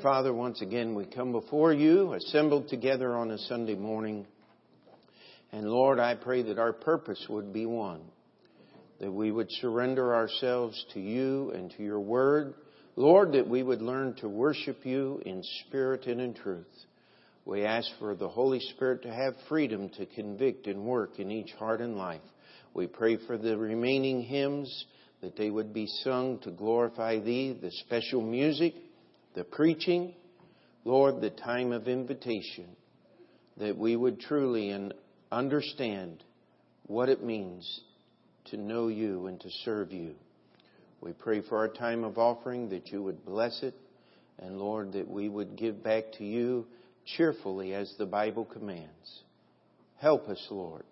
Father, once again, we come before you, assembled together on a Sunday morning. And Lord, I pray that our purpose would be one, that we would surrender ourselves to you and to your word. Lord, that we would learn to worship you in spirit and in truth. We ask for the Holy Spirit to have freedom to convict and work in each heart and life. We pray for the remaining hymns, that they would be sung to glorify thee, the special music, the preaching, Lord, the time of invitation, that we would truly and understand what it means to know you and to serve you. We pray for our time of offering, that you would bless it, and Lord, that we would give back to you cheerfully as the Bible commands. Help us, Lord,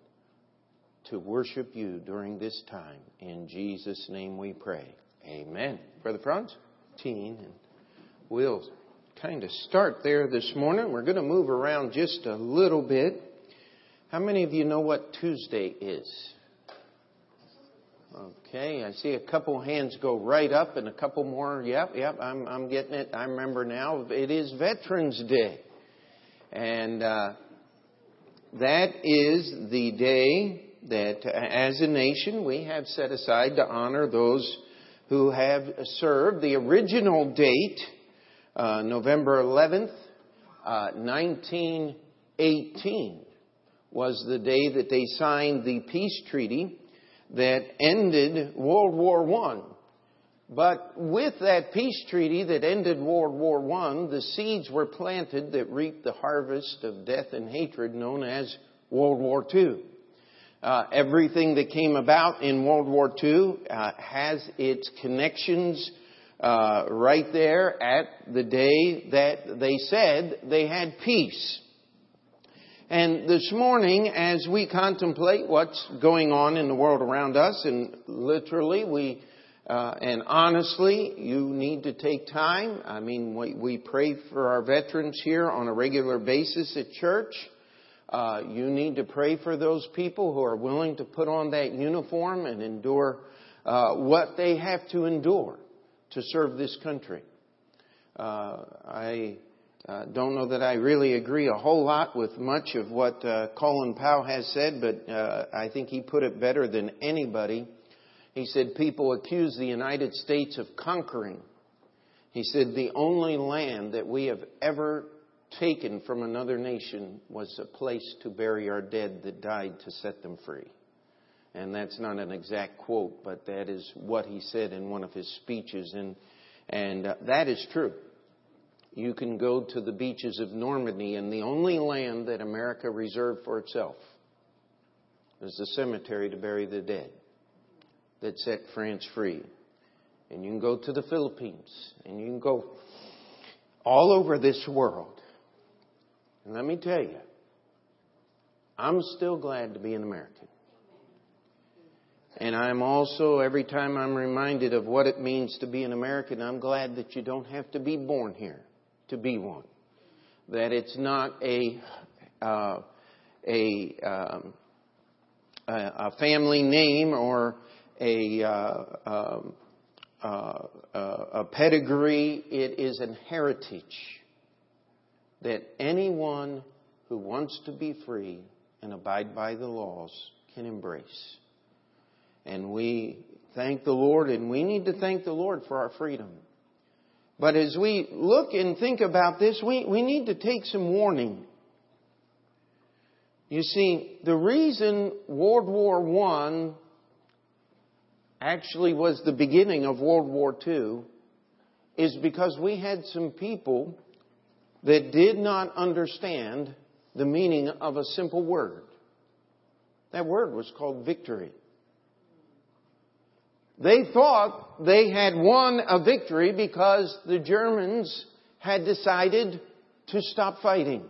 to worship you during this time. In Jesus' name we pray. Amen. Brother Franz, we'll kind of start there this morning. We're going to move around just a little bit. How many of you know what Tuesday is? Okay, I see a couple hands go right up and a couple more. Yep, I'm getting it. I remember now. It is Veterans Day. And that is the day that, as a nation, we have set aside to honor those who have served. The original date, November 11th, 1918 was the day that they signed the peace treaty that ended World War I. But with that peace treaty that ended World War I, the seeds were planted that reaped the harvest of death and hatred known as World War II. Everything that came about in World War II has its connections right there at the day that they said they had peace. And this morning, as we contemplate what's going on in the world around us, and literally we and honestly, you need to take time. I mean, we pray for our veterans here on a regular basis at church. You need to pray for those people who are willing to put on that uniform and endure what they have to endure to serve this country. I don't know that I really agree a whole lot with much of what Colin Powell has said, but I think he put it better than anybody. He said, people accuse the United States of conquering. He said, the only land that we have ever taken from another nation was a place to bury our dead that died to set them free. And that's not an exact quote, but that is what he said in one of his speeches. And that is true. You can go to the beaches of Normandy, and the only land that America reserved for itself is the cemetery to bury the dead that set France free. And you can go to the Philippines, and you can go all over this world. And let me tell you, I'm still glad to be an American. And I'm also, every time I'm reminded of what it means to be an American, I'm glad that you don't have to be born here to be one. That it's not a family name or a pedigree. It is an heritage that anyone who wants to be free and abide by the laws can embrace. And we thank the Lord, and we need to thank the Lord for our freedom. But as we look and think about this, we need to take some warning. You see, the reason World War I actually was the beginning of World War II is because we had some people that did not understand the meaning of a simple word. That word was called victory. They thought they had won a victory because the Germans had decided to stop fighting.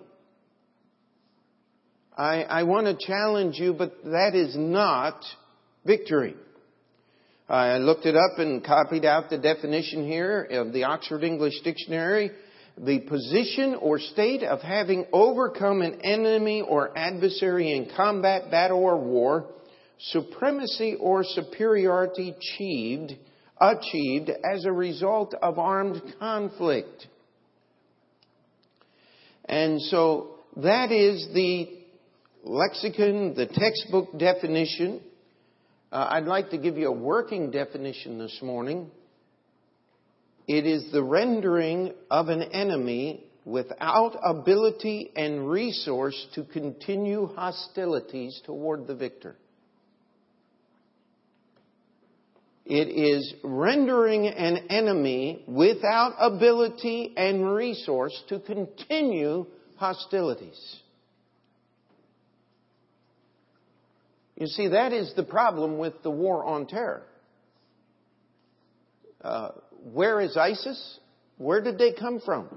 I want to challenge you, but that is not victory. I looked it up and copied out the definition here of the Oxford English Dictionary. The position or state of having overcome an enemy or adversary in combat, battle, or war. Supremacy or superiority achieved as a result of armed conflict. And so that is the lexicon, the textbook definition. I'd like to give you a working definition this morning. It is the rendering of an enemy without ability and resource to continue hostilities toward the victor. It is rendering an enemy without ability and resource to continue hostilities. You see, that is the problem with the war on terror. Where is ISIS? Where did they come from?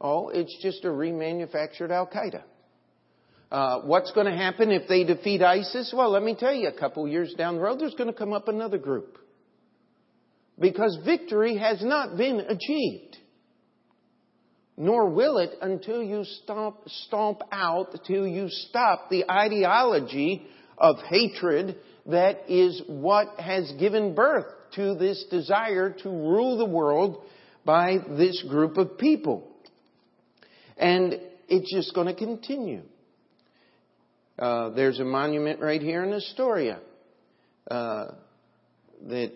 Oh, it's just a remanufactured Al-Qaeda. What's going to happen if they defeat ISIS? Well, let me tell you, a couple years down the road, there's going to come up another group. Because victory has not been achieved. Nor will it until you stop the ideology of hatred that is what has given birth to this desire to rule the world by this group of people. And it's just going to continue. There's a monument right here in Astoria that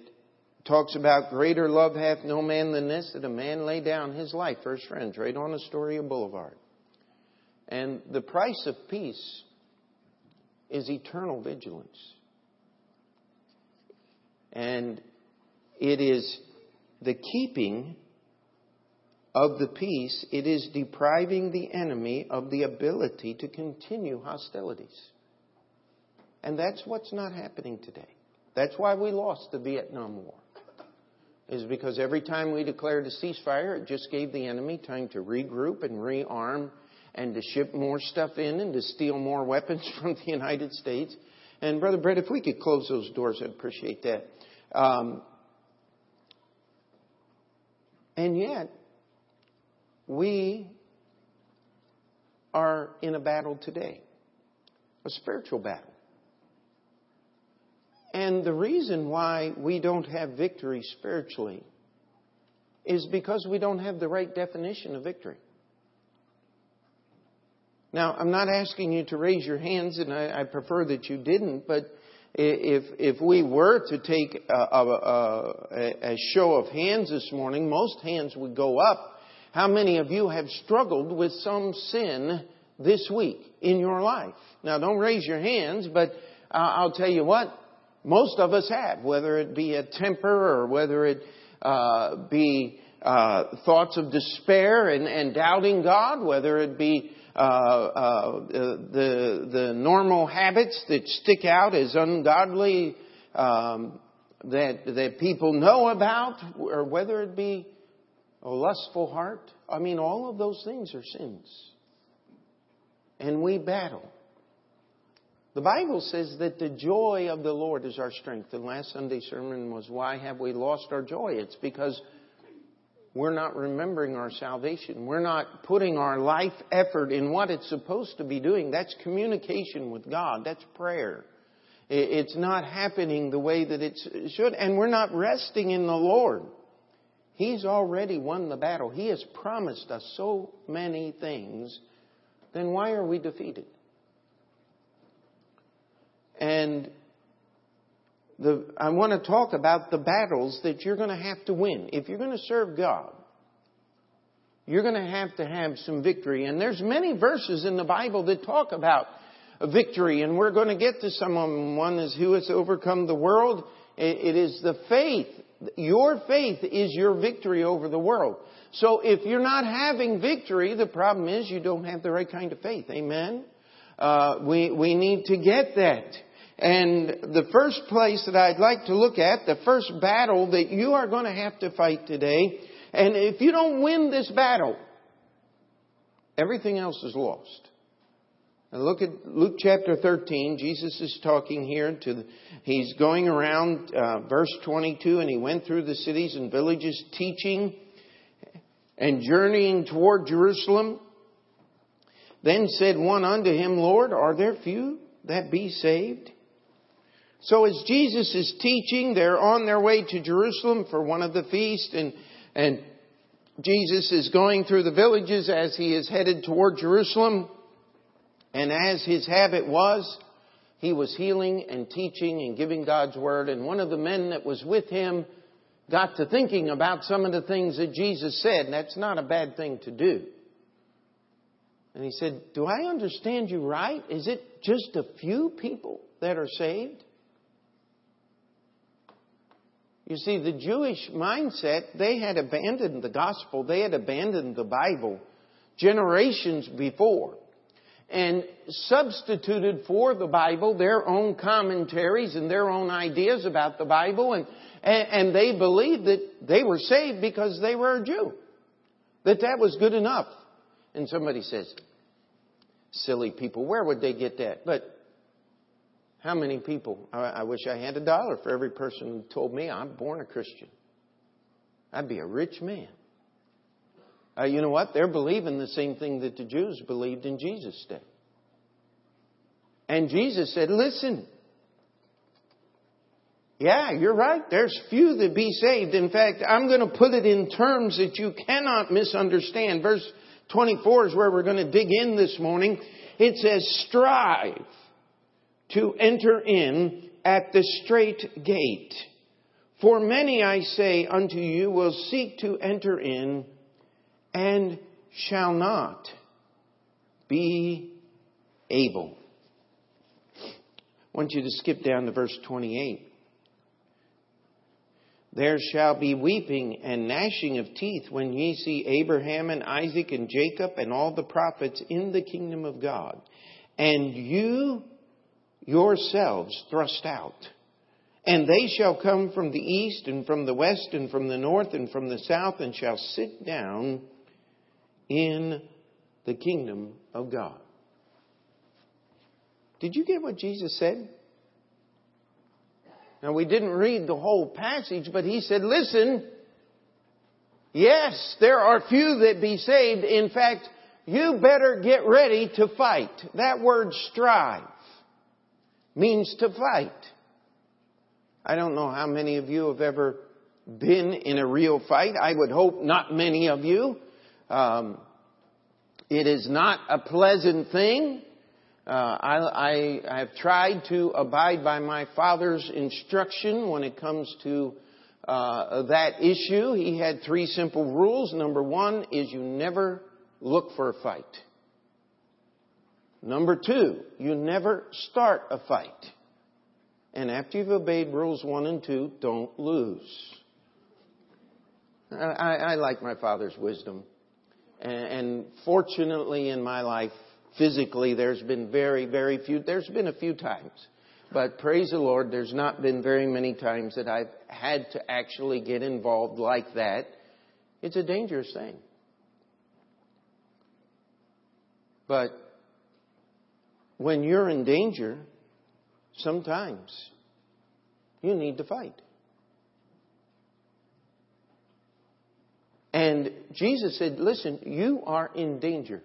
talks about greater love hath no man than this, that a man lay down his life for his friends, right on Astoria Boulevard. And the price of peace is eternal vigilance. And it is the keeping of the peace. It is depriving the enemy of the ability to continue hostilities. And that's what's not happening today. That's why we lost the Vietnam War. Is because every time we declared a ceasefire, it just gave the enemy time to regroup and rearm and to ship more stuff in and to steal more weapons from the United States. And Brother Brett, if we could close those doors, I'd appreciate that. And yet, we are in a battle today, a spiritual battle. And the reason why we don't have victory spiritually is because we don't have the right definition of victory. Now, I'm not asking you to raise your hands, and I prefer that you didn't, but if we were to take a show of hands this morning, most hands would go up. How many of you have struggled with some sin this week in your life? Now, don't raise your hands, but I'll tell you what, most of us have, whether it be a temper or whether it be thoughts of despair and doubting God, whether it be the normal habits that stick out as ungodly that people know about, or whether it be a lustful heart. I mean, all of those things are sins. And we battle. The Bible says that the joy of the Lord is our strength. And last Sunday's sermon was, why have we lost our joy? It's because we're not remembering our salvation. We're not putting our life effort in what it's supposed to be doing. That's communication with God. That's prayer. It's not happening the way that it should. And we're not resting in the Lord. He's already won the battle. He has promised us so many things. Then why are we defeated? And I want to talk about the battles that you're going to have to win. If you're going to serve God, you're going to have some victory. And there's many verses in the Bible that talk about victory. And we're going to get to some of them. One is, who has overcome the world? It is the faith. Your faith is your victory over the world. So if you're not having victory, the problem is you don't have the right kind of faith. Amen? We need to get that. And the first place that I'd like to look at, the first battle that you are going to have to fight today, and if you don't win this battle, everything else is lost. Now look at Luke chapter 13. Jesus is talking here he's going around, verse 22, and he went through the cities and villages teaching and journeying toward Jerusalem. Then said one unto him, Lord, are there few that be saved? So as Jesus is teaching, they're on their way to Jerusalem for one of the feasts, and Jesus is going through the villages as he is headed toward Jerusalem. And as his habit was, he was healing and teaching and giving God's word. And one of the men that was with him got to thinking about some of the things that Jesus said. And that's not a bad thing to do. And he said, "Do I understand you right? Is it just a few people that are saved?" You see, the Jewish mindset, they had abandoned the gospel. They had abandoned the Bible generations before and substituted for the Bible their own commentaries and their own ideas about the Bible. And they believed that they were saved because they were a Jew, that was good enough. And somebody says, "Silly people, where would they get that?" But how many people? I wish I had $1 for every person who told me I'm born a Christian. I'd be a rich man. You know what? They're believing the same thing that the Jews believed in Jesus' day. And Jesus said, "Listen, yeah, you're right. There's few that be saved. In fact, I'm going to put it in terms that you cannot misunderstand." Verse 24 is where we're going to dig in this morning. It says, "Strive to enter in at the strait gate. For many, I say unto you, will seek to enter in and shall not be able." I want you to skip down to verse 28. "There shall be weeping and gnashing of teeth when ye see Abraham and Isaac and Jacob and all the prophets in the kingdom of God, and you yourselves thrust out. And they shall come from the east and from the west and from the north and from the south, and shall sit down in the kingdom of God." Did you get what Jesus said? Now, we didn't read the whole passage, but he said, "Listen, yes, there are few that be saved. In fact, you better get ready to fight." That word "strive" means to fight. I don't know how many of you have ever been in a real fight. I would hope not many of you. It is not a pleasant thing. I have tried to abide by my father's instruction when it comes to that issue. He had 3 simple rules. Number 1 is you never look for a fight. Number 2, you never start a fight. And after you've obeyed rules 1 and 2, don't lose. I like my father's wisdom. And fortunately in my life, physically, there's been very, very few. There's been a few times. But praise the Lord, there's not been very many times that I've had to actually get involved like that. It's a dangerous thing. But when you're in danger, sometimes you need to fight. And Jesus said, "Listen, you are in danger.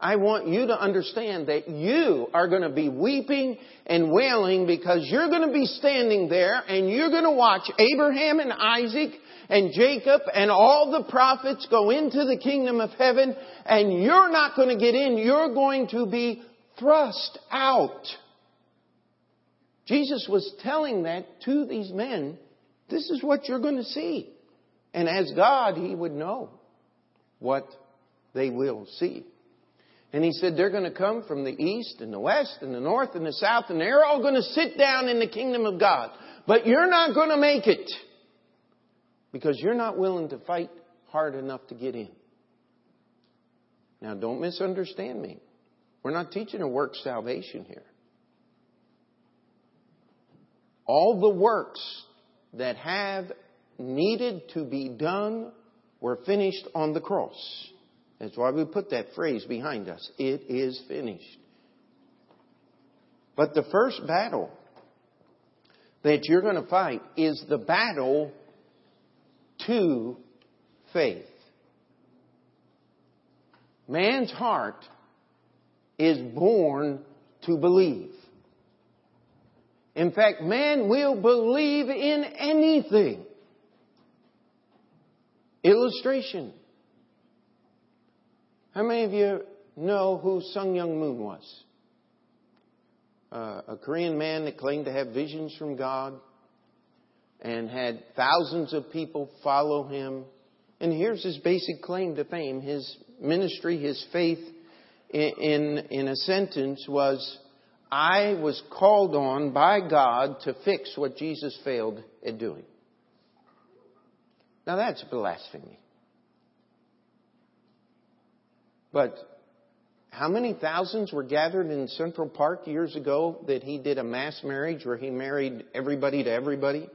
I want you to understand that you are going to be weeping and wailing because you're going to be standing there and you're going to watch Abraham and Isaac and Jacob and all the prophets go into the kingdom of heaven, and you're not going to get in. You're going to be thrust out." Jesus was telling that to these men. This is what you're going to see. And as God, he would know what they will see. And he said they're going to come from the east and the west and the north and the south, and they're all going to sit down in the kingdom of God. But you're not going to make it because you're not willing to fight hard enough to get in. Now, don't misunderstand me. We're not teaching a works salvation here. All the works that have needed to be done were finished on the cross. That's why we put that phrase behind us. It is finished. But the first battle that you're going to fight is the battle to faith. Man's heart is born to believe. In fact, man will believe in anything. illustration. How many of you know who Sung Young Moon was? A Korean man that claimed to have visions from God and had thousands of people follow him. And here's his basic claim to fame. His ministry, his faith in a sentence was, I was called on by God to fix what Jesus failed at doing. Now that's blasphemy. But how many thousands were gathered in Central Park years ago that he did a mass marriage where he married everybody to everybody?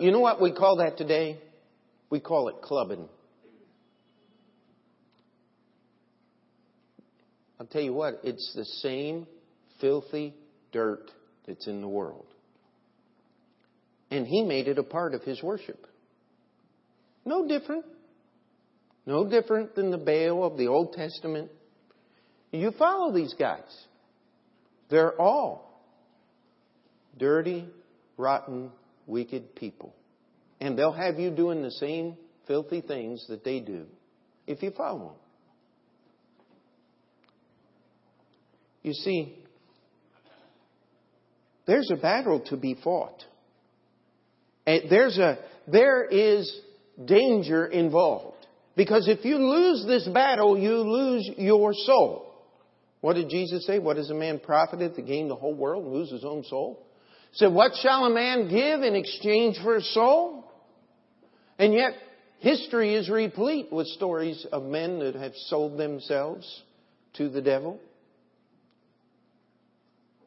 You know what we call that today? We call it clubbing. I'll tell you what, it's the same filthy dirt that's in the world. And he made it a part of his worship. No different. No different than the Baal of the Old Testament. You follow these guys. They're all dirty, rotten, wicked people. And they'll have you doing the same filthy things that they do if you follow them. You see, there's a battle to be fought. And there is danger involved. Because if you lose this battle, you lose your soul. What did Jesus say? What does a man profit if he gain the whole world and lose his own soul? He said, what shall a man give in exchange for his soul? And yet, history is replete with stories of men that have sold themselves to the devil.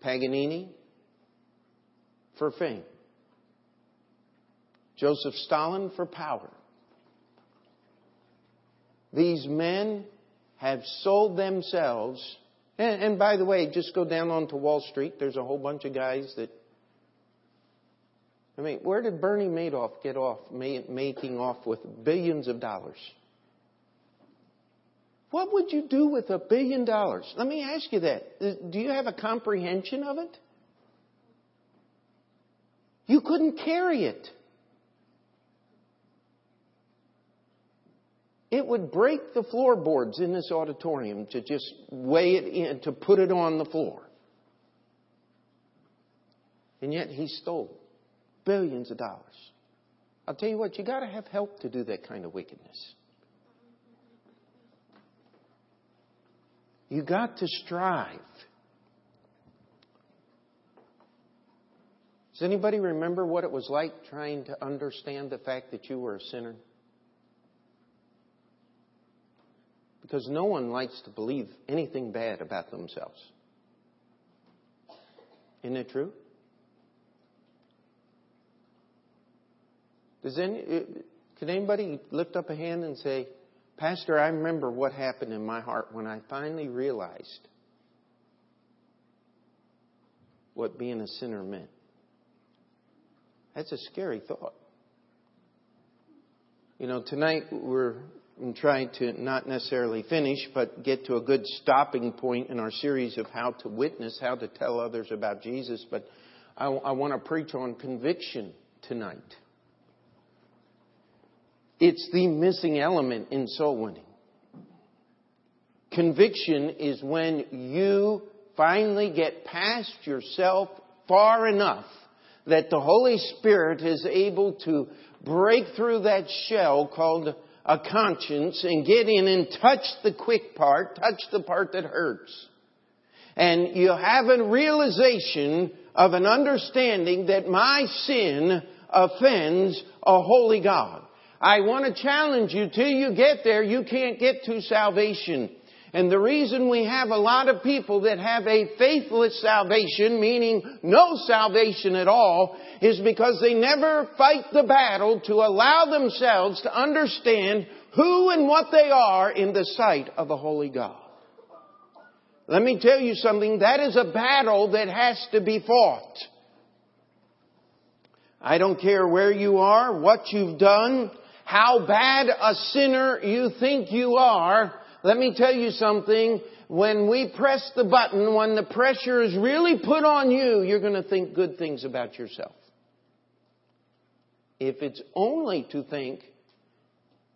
Paganini for fame. Joseph Stalin for power. These men have sold themselves. And by the way, just go down onto Wall Street. There's a whole bunch of guys that... I mean, where did Bernie Madoff get off making off with billions of dollars? What would you do with $1 billion? Let me ask you that. Do you have a comprehension of it? You couldn't carry it. It would break the floorboards in this auditorium to just weigh it in, to put it on the floor. And yet he stole billions of dollars. I'll tell you what, you got to have help to do that kind of wickedness. You got to strive. Does anybody remember what it was like trying to understand the fact that you were a sinner? Because no one likes to believe anything bad about themselves. Isn't it true? Can anybody lift up a hand and say, Pastor, I remember what happened in my heart when I finally realized what being a sinner meant. That's a scary thought. You know, tonight we're trying to not necessarily finish, but get to a good stopping point in our series of how to witness, how to tell others about Jesus. But I want to preach on conviction tonight. It's the missing element in soul winning. Conviction is when you finally get past yourself far enough that the Holy Spirit is able to break through that shell called a conscience and get in and touch the quick part, touch the part that hurts. And you have a realization of an understanding that my sin offends a holy God. I want to challenge you, till you get there, you can't get to salvation. And the reason we have a lot of people that have a faithless salvation, meaning no salvation at all, is because they never fight the battle to allow themselves to understand who and what they are in the sight of a holy God. Let me tell you something, that is a battle that has to be fought. I don't care where you are, what you've done, how bad a sinner you think you are, let me tell you something. When we press the button, when the pressure is really put on you, you're going to think good things about yourself. if it's only to think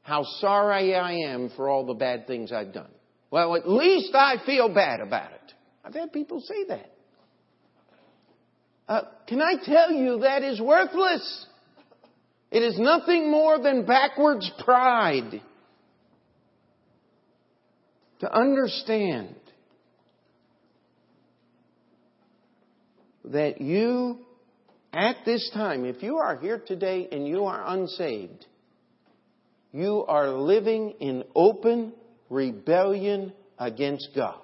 how sorry I am for all the bad things I've done. Well, at least I feel bad about it. I've had people say that. Can I tell you that is worthless? It is nothing more than backwards pride. To understand that you, at this time, if you are here today and you are unsaved, you are living in open rebellion against God.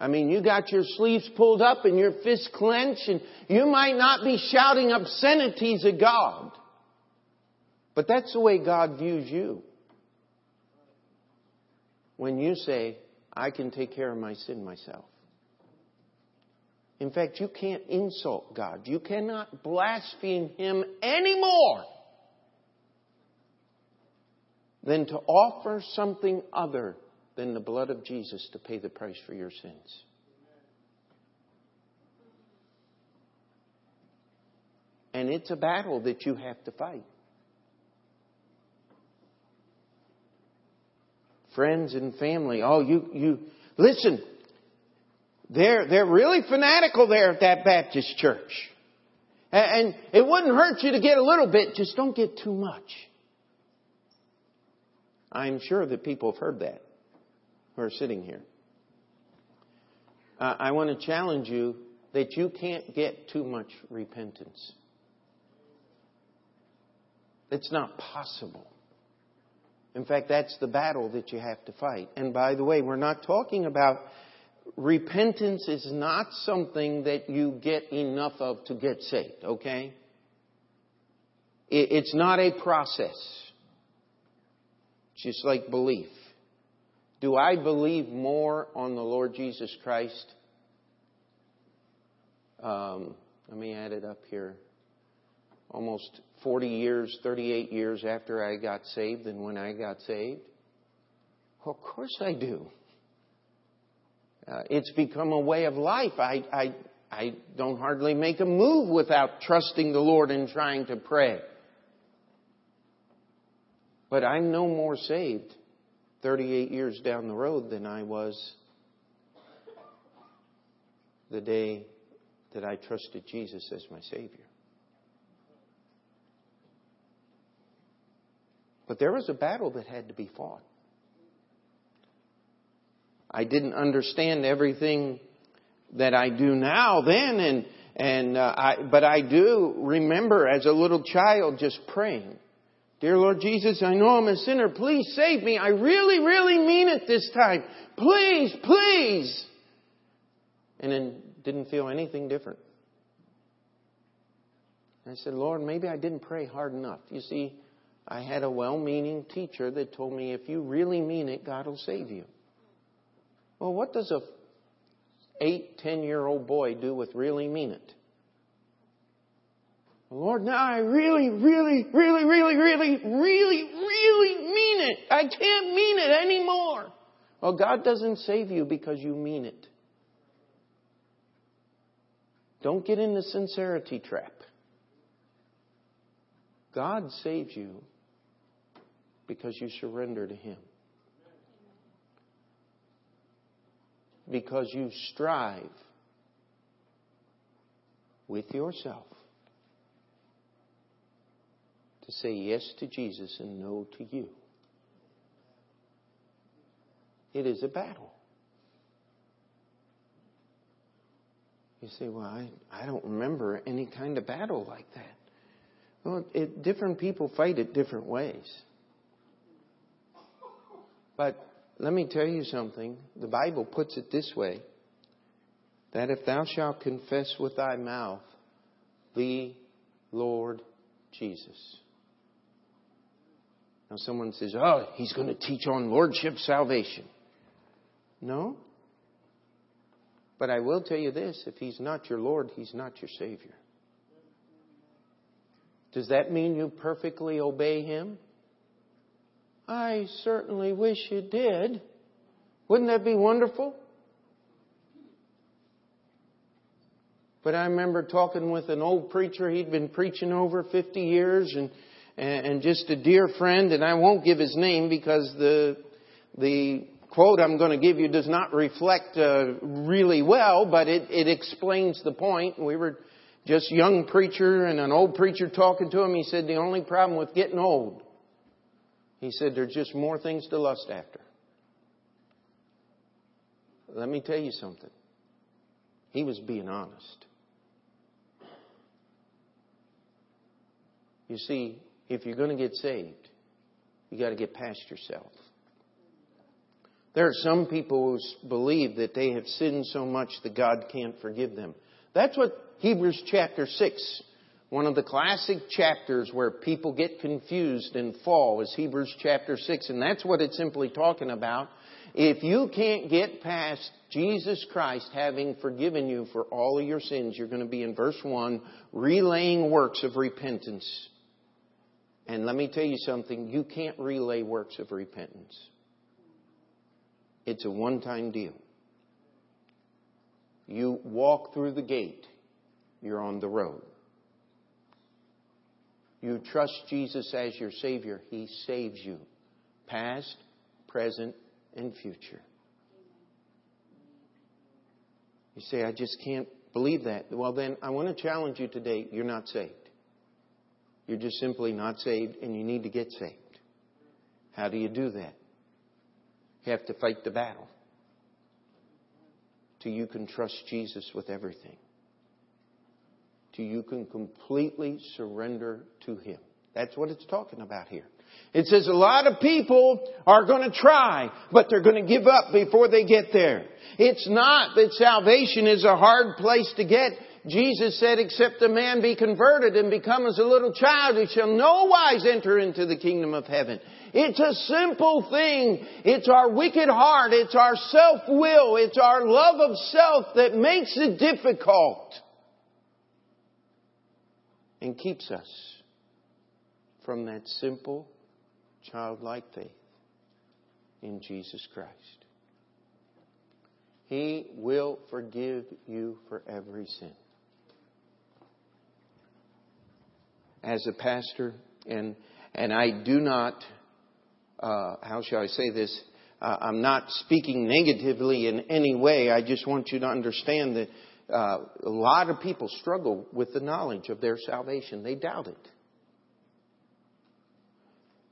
I mean, you got your sleeves pulled up and your fists clenched, and you might not be shouting obscenities at God. But that's the way God views you. When you say, I can take care of my sin myself. In fact, you can't insult God. You cannot blaspheme Him any more than to offer something other than the blood of Jesus to pay the price for your sins. And it's a battle that you have to fight. Friends and family, listen, they're really fanatical there at that Baptist church. And it wouldn't hurt you to get a little bit, just don't get too much. I'm sure that people have heard that who are sitting here. I want to challenge you that you can't get too much repentance. It's not possible. In fact, that's the battle that you have to fight. And by the way, we're not talking about repentance is not something that you get enough of to get saved, okay? It's not a process. It's just like belief. Do I believe more on the Lord Jesus Christ? Let me add it up here. Almost 40 years, 38 years after I got saved and when I got saved? Well, of course I do. It's become a way of life. I don't hardly make a move without trusting the Lord and trying to pray. But I'm no more saved 38 years down the road than I was the day that I trusted Jesus as my Savior. But there was a battle that had to be fought. I didn't understand everything that I do now then, but I do remember as a little child just praying, Dear Lord Jesus, I know I'm a sinner. Please save me. I really, really mean it this time. Please, please. And then didn't feel anything different. And I said, Lord, maybe I didn't pray hard enough. You see, I had a well-meaning teacher that told me, if you really mean it, God will save you. Well, what does a 8-10-year-old boy do with really mean it? Lord, now I really, really, really, really, really, really, really mean it. I can't mean it anymore. Well, God doesn't save you because you mean it. Don't get in the sincerity trap. God saves you because you surrender to Him. Because you strive with yourself to say yes to Jesus and no to you. It is a battle. You say, well, I don't remember any kind of battle like that. Well, different people fight it different ways. But let me tell you something. The Bible puts it this way, that if thou shalt confess with thy mouth the Lord Jesus. Now someone says, oh, he's going to teach on lordship salvation. No. But I will tell you this, if He's not your Lord, He's not your Savior. Does that mean you perfectly obey Him? I certainly wish you did. Wouldn't that be wonderful? But I remember talking with an old preacher. He'd been preaching over 50 years and just a dear friend. And I won't give his name because the quote I'm going to give you does not reflect really well, but it explains the point. We were just young preacher and an old preacher talking to him. He said, the only problem with getting old, he said, there's just more things to lust after. Let me tell you something. He was being honest. You see, if you're going to get saved, you got to get past yourself. There are some people who believe that they have sinned so much that God can't forgive them. That's what Hebrews chapter 6, one of the classic chapters where people get confused and fall, is Hebrews chapter 6. And that's what it's simply talking about. If you can't get past Jesus Christ having forgiven you for all of your sins, you're going to be in verse 1, relaying works of repentance. And let me tell you something, you can't relay works of repentance. It's a one-time deal. You walk through the gate, you're on the road. You trust Jesus as your Savior. He saves you, past, present, and future. You say, I just can't believe that. Well, then I want to challenge you today. You're not saved. You're just simply not saved, and you need to get saved. How do you do that? You have to fight the battle till you can trust Jesus with everything. Till you can completely surrender to Him. That's what it's talking about here. It says a lot of people are going to try, but they're going to give up before they get there. It's not that salvation is a hard place to get. Jesus said, except a man be converted and become as a little child, he shall no wise enter into the kingdom of heaven. It's a simple thing. It's our wicked heart. It's our self-will. It's our love of self that makes it difficult and keeps us from that simple, childlike faith in Jesus Christ. He will forgive you for every sin. As a pastor, and I do not, how shall I say this? I'm not speaking negatively in any way. I just want you to understand that a lot of people struggle with the knowledge of their salvation. They doubt it.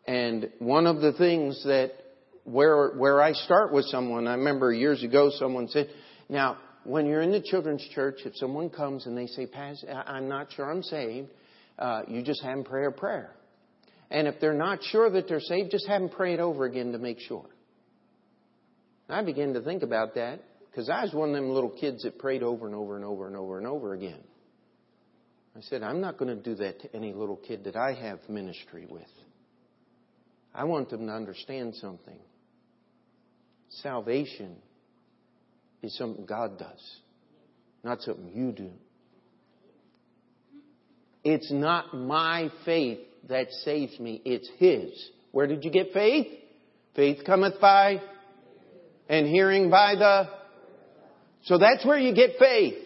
And one of the things that where I start with someone, I remember years ago someone said, now, when you're in the children's church, if someone comes and they say, Pastor, I'm not sure I'm saved, you just have them pray a prayer. And if they're not sure that they're saved, just have them pray it over again to make sure. And I began to think about that because I was one of them little kids that prayed over and over and over and over and over again. I said, I'm not going to do that to any little kid that I have ministry with. I want them to understand something. Salvation is something God does, not something you do. It's not my faith that saves me, it's His. Where did you get faith? Faith cometh by, and hearing by the... So that's where you get faith.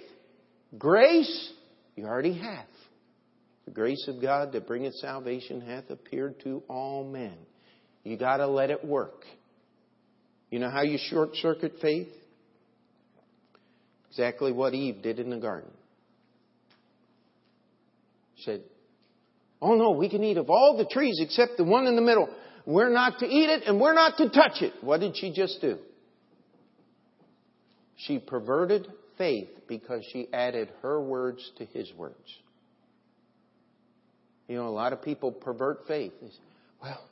Grace, you already have. The grace of God that bringeth salvation hath appeared to all men. You got to let it work. You know how you short-circuit faith? Exactly what Eve did in the garden. She said, oh no, we can eat of all the trees except the one in the middle. We're not to eat it and we're not to touch it. What did she just do? She perverted faith because she added her words to His words. You know, a lot of people pervert faith. They say, well,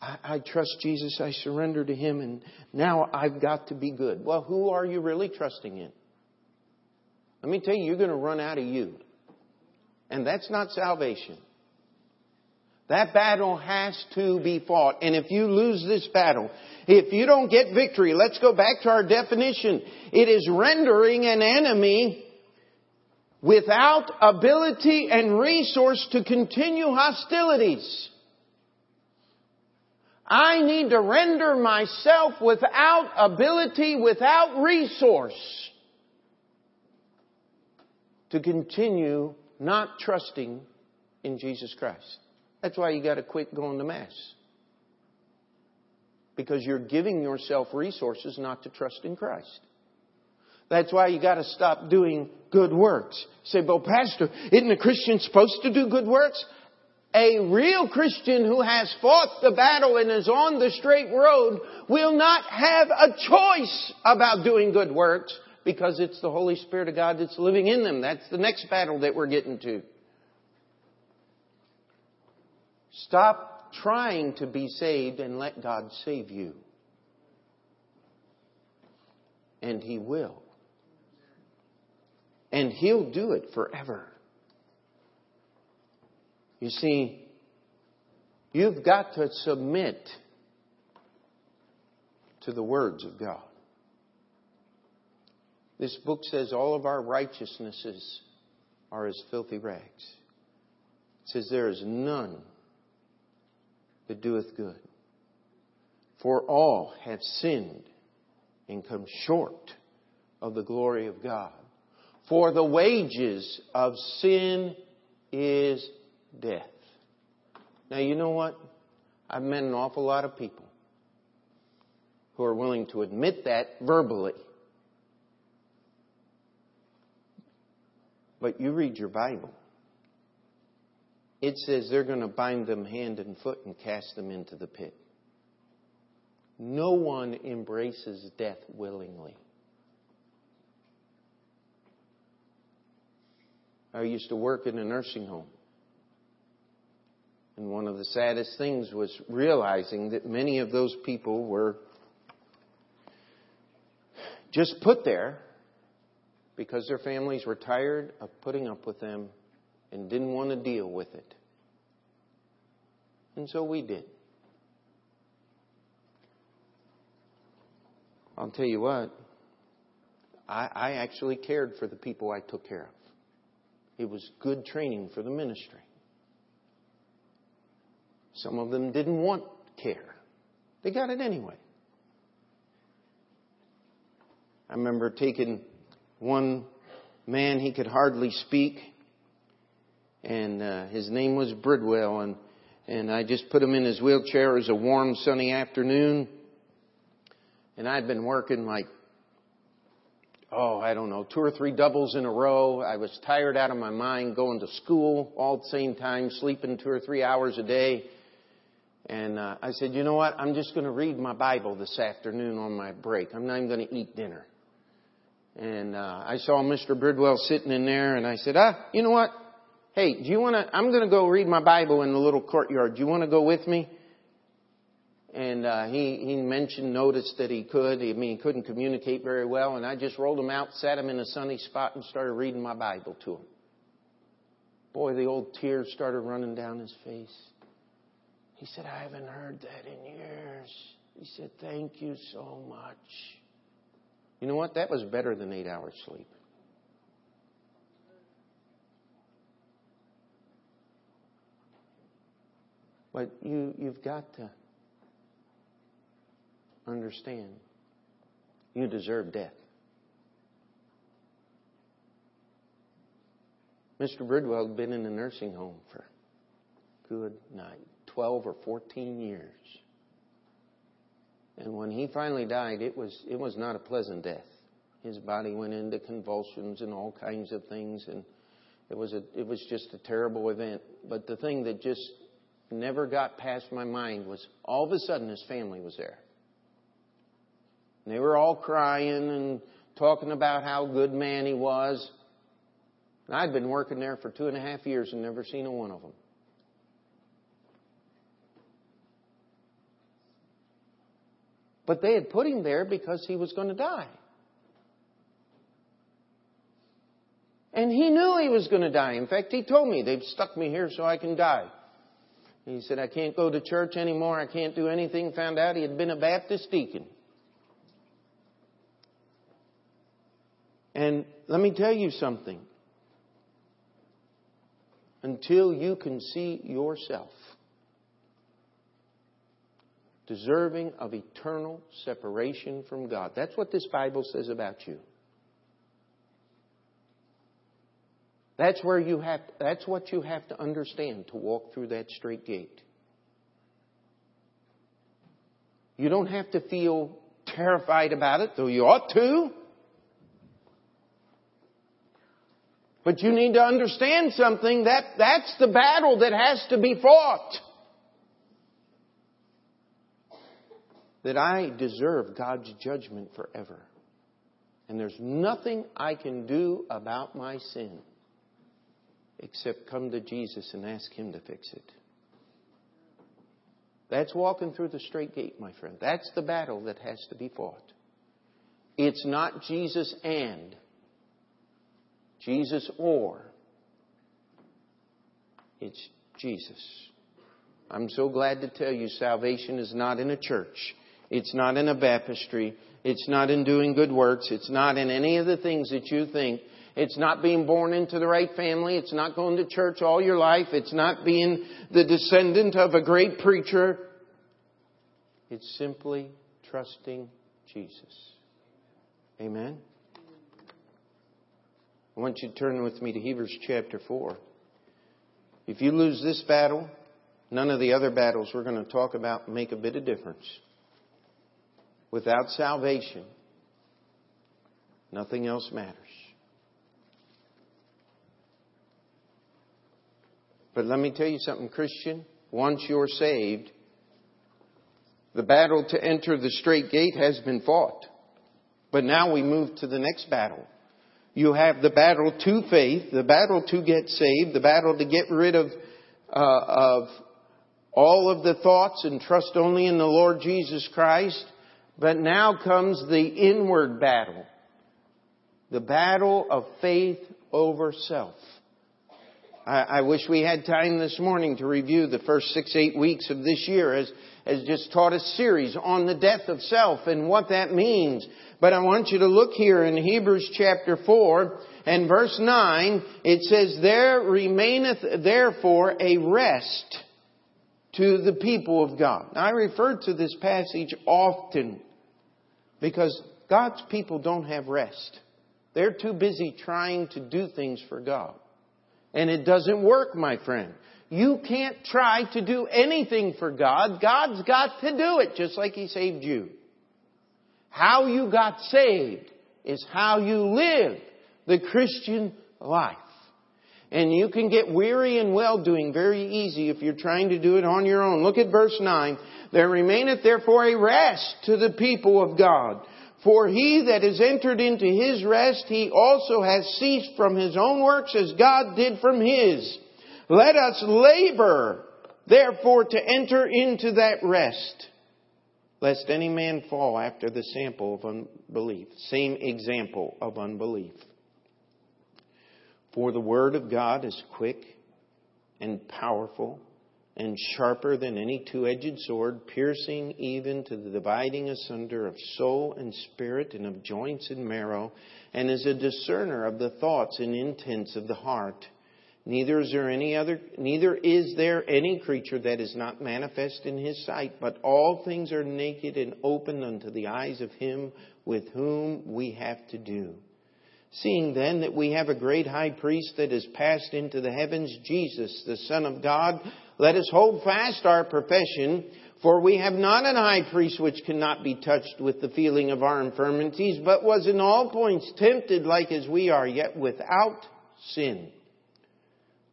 I trust Jesus, I surrender to Him, and now I've got to be good. Well, who are you really trusting in? Let me tell you, you're going to run out of you. And that's not salvation. That battle has to be fought. And if you lose this battle, if you don't get victory, let's go back to our definition. It is rendering an enemy without ability and resource to continue hostilities. I need to render myself without ability, without resource to continue not trusting in Jesus Christ. That's why you got to quit going to Mass. Because you're giving yourself resources not to trust in Christ. That's why you got to stop doing good works. You say, well, Pastor, isn't a Christian supposed to do good works? A real Christian who has fought the battle and is on the straight road will not have a choice about doing good works because it's the Holy Spirit of God that's living in them. That's the next battle that we're getting to. Stop trying to be saved and let God save you. And He will. And He'll do it forever. You see, you've got to submit to the words of God. This book says all of our righteousnesses are as filthy rags. It says there is none that doeth good. For all have sinned and come short of the glory of God. For the wages of sin is death. Now, you know what? I've met an awful lot of people who are willing to admit that verbally. But you read your Bible. It says they're going to bind them hand and foot and cast them into the pit. No one embraces death willingly. I used to work in a nursing home. And one of the saddest things was realizing that many of those people were just put there because their families were tired of putting up with them and didn't want to deal with it. And so we did. I'll tell you what, I actually cared for the people I took care of. It was good training for the ministry. Some of them didn't want care. They got it anyway. I remember taking one man, he could hardly speak. And his name was Bridwell. And I just put him in his wheelchair. It was a warm, sunny afternoon. And I'd been working like, I don't know, 2 or 3 doubles in a row. I was tired out of my mind, going to school all at the same time, sleeping 2 or 3 hours a day. And I said, you know what? I'm just going to read my Bible this afternoon on my break. I'm not even going to eat dinner. And I saw Mr. Bridwell sitting in there, and I said, you know what? Hey, do you want to? I'm going to go read my Bible in the little courtyard. Do you want to go with me? And he noticed that he could. I mean, he couldn't communicate very well. And I just rolled him out, sat him in a sunny spot, and started reading my Bible to him. Boy, the old tears started running down his face. He said, I haven't heard that in years. He said, thank you so much. You know what? That was better than 8 hours sleep. But you've got to understand you deserve death. Mr. Bridwell had been in a nursing home for 12 or 14 years. And when he finally died, it was not a pleasant death. His body went into convulsions and all kinds of things, and it was just a terrible event. But the thing that just never got past my mind was all of a sudden his family was there. And they were all crying and talking about how good man he was. And I'd been working there for 2.5 years and never seen a one of them. But they had put him there because he was going to die. And he knew he was going to die. In fact, he told me, they've stuck me here so I can die. He said, I can't go to church anymore. I can't do anything. Found out he had been a Baptist deacon. And let me tell you something. Until you can see yourself deserving of eternal separation from God. That's what this Bible says about you. That's what you have to understand to walk through that straight gate. You don't have to feel terrified about it, though you ought to. But you need to understand something. That's the battle that has to be fought. That I deserve God's judgment forever. And there's nothing I can do about my sin except come to Jesus and ask Him to fix it. That's walking through the straight gate, my friend. That's the battle that has to be fought. It's not Jesus and, Jesus or. It's Jesus. I'm so glad to tell you salvation is not in a church. It's not in a baptistry. It's not in doing good works. It's not in any of the things that you think. It's not being born into the right family. It's not going to church all your life. It's not being the descendant of a great preacher. It's simply trusting Jesus. Amen? I want you to turn with me to Hebrews chapter 4. If you lose this battle, none of the other battles we're going to talk about make a bit of difference. Without salvation, nothing else matters. But let me tell you something, Christian. Once you're saved, the battle to enter the straight gate has been fought. But now we move to the next battle. You have the battle to faith, the battle to get saved, the battle to get rid of all of the thoughts and trust only in the Lord Jesus Christ. But now comes the inward battle. The battle of faith over self. I wish we had time this morning to review the first 6-8 weeks of this year as just taught a series on the death of self and what that means. But I want you to look here in Hebrews chapter 4 and verse 9. It says, "There remaineth therefore a rest to the people of God." Now, I refer to this passage often because God's people don't have rest. They're too busy trying to do things for God. And it doesn't work, my friend. You can't try to do anything for God. God's got to do it, just like He saved you. How you got saved is how you live the Christian life. And you can get weary and well-doing very easy if you're trying to do it on your own. Look at verse 9. "There remaineth therefore a rest to the people of God. For he that is entered into his rest, he also has ceased from his own works as God did from his. Let us labor, therefore, to enter into that rest, lest any man fall after the sample of unbelief." Same example of unbelief. "For the word of God is quick and powerful and sharper than any two-edged sword, piercing even to the dividing asunder of soul and spirit and of joints and marrow, and is a discerner of the thoughts and intents of the heart. Neither is there any creature that is not manifest in His sight, but all things are naked and open unto the eyes of Him with whom we have to do. Seeing then that we have a great high priest that is passed into the heavens, Jesus, the Son of God, let us hold fast our profession, for we have not an high priest which cannot be touched with the feeling of our infirmities, but was in all points tempted like as we are, yet without sin.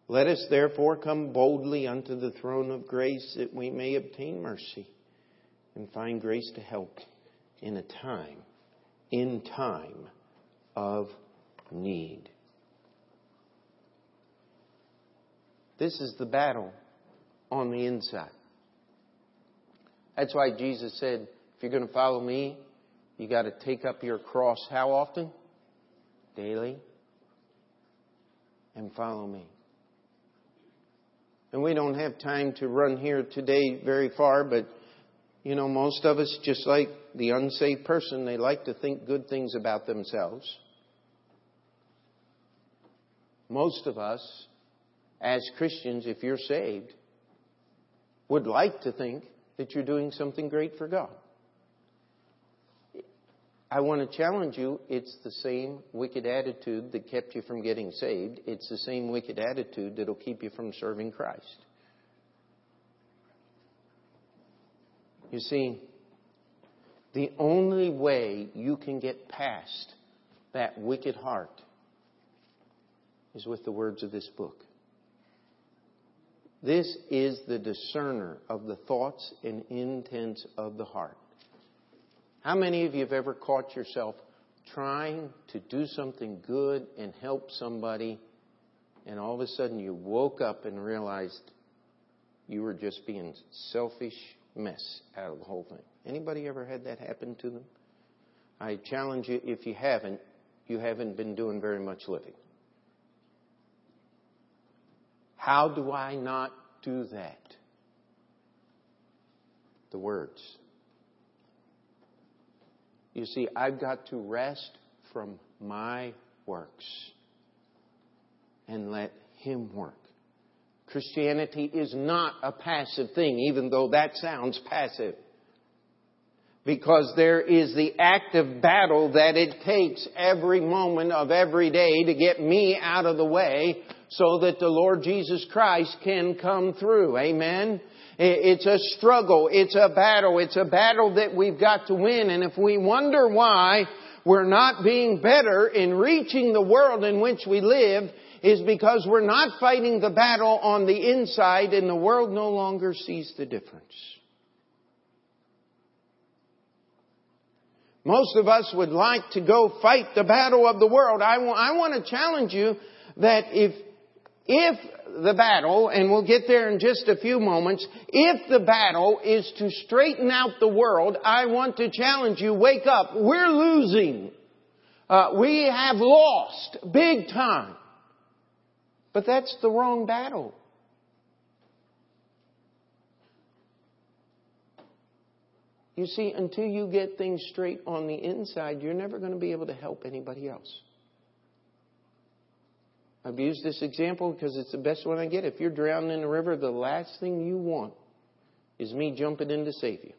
Let us therefore come boldly unto the throne of grace, that we may obtain mercy and find grace to help in time of need." This is the battle on the inside. That's why Jesus said, if you're going to follow me, you got to take up your cross how often? Daily. And follow me. And we don't have time to run here today very far, but you know, most of us, just like the unsaved person, they like to think good things about themselves. Most of us, as Christians, if you're saved, would like to think that you're doing something great for God. I want to challenge you. It's the same wicked attitude that kept you from getting saved. It's the same wicked attitude that will keep you from serving Christ. You see, the only way you can get past that wicked heart is with the words of this book. This is the discerner of the thoughts and intents of the heart. How many of you have ever caught yourself trying to do something good and help somebody, and all of a sudden you woke up and realized you were just being selfish mess out of the whole thing? Anybody ever had that happen to them? I challenge you, if you haven't been doing very much living. How do I not do that? The words. You see, I've got to rest from my works and let Him work. Christianity is not a passive thing, even though that sounds passive. Because there is the active battle that it takes every moment of every day to get me out of the way so that the Lord Jesus Christ can come through. Amen? It's a struggle. It's a battle. It's a battle that we've got to win. And if we wonder why we're not being better in reaching the world in which we live, is because we're not fighting the battle on the inside, and the world no longer sees the difference. Most of us would like to go fight the battle of the world. I want to challenge you that if the battle, and we'll get there in just a few moments, if the battle is to straighten out the world, I want to challenge you, wake up. We're losing. We have lost big time. But that's the wrong battle. You see, until you get things straight on the inside, you're never going to be able to help anybody else. I've used this example because it's the best one I get. If you're drowning in the river, the last thing you want is me jumping in to save you.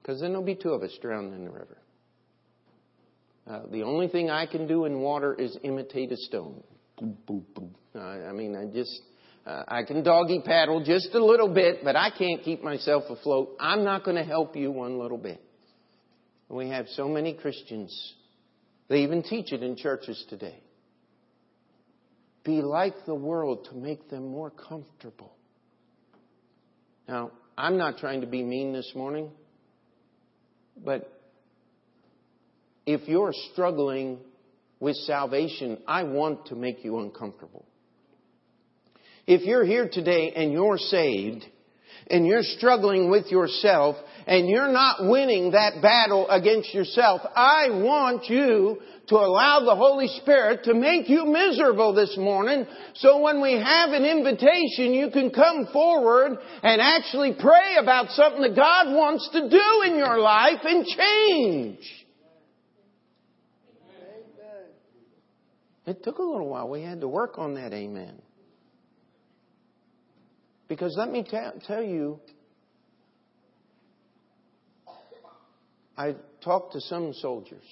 Because then there'll be two of us drowning in the river. The only thing I can do in water is imitate a stone. Boop, boop, boop. I can doggy paddle just a little bit, but I can't keep myself afloat. I'm not going to help you one little bit. We have so many Christians. They even teach it in churches today. Be like the world to make them more comfortable. Now, I'm not trying to be mean this morning, but if you're struggling with salvation, I want to make you uncomfortable. If you're here today and you're saved and you're struggling with yourself and you're not winning that battle against yourself, I want you to allow the Holy Spirit to make you miserable this morning. So when we have an invitation, you can come forward and actually pray about something that God wants to do in your life and change. It took a little while. We had to work on that, amen. Because let me tell you, I talked to some soldiers,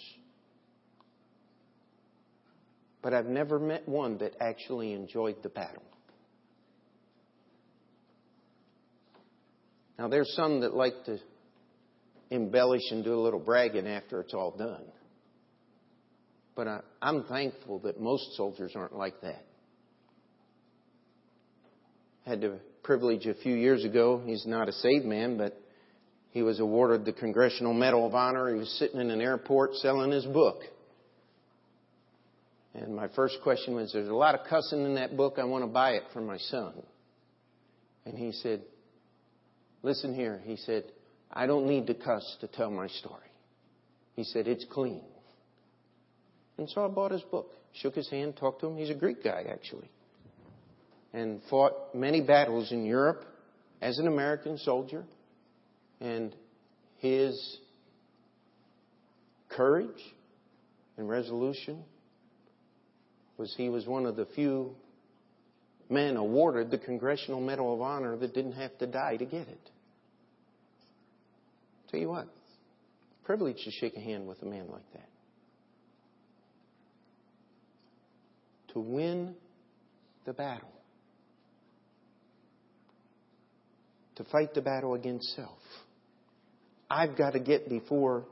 but I've never met one that actually enjoyed the battle. Now, there's some that like to embellish and do a little bragging after it's all done. But I'm thankful that most soldiers aren't like that. Had the privilege a few years ago. He's not a saved man, but he was awarded the Congressional Medal of Honor. He was sitting in an airport selling his book. And my first question was, there's a lot of cussing in that book. I want to buy it for my son. And he said, listen here. He said, I don't need to cuss to tell my story. He said, it's clean. And so I bought his book, shook his hand, talked to him. He's a Greek guy, actually, and fought many battles in Europe as an American soldier. And his courage and resolution was he was one of the few men awarded the Congressional Medal of Honor that didn't have to die to get it. Tell you what, Privilege to shake a hand with a man like that. To win the battle. To fight the battle against self. I've got to get before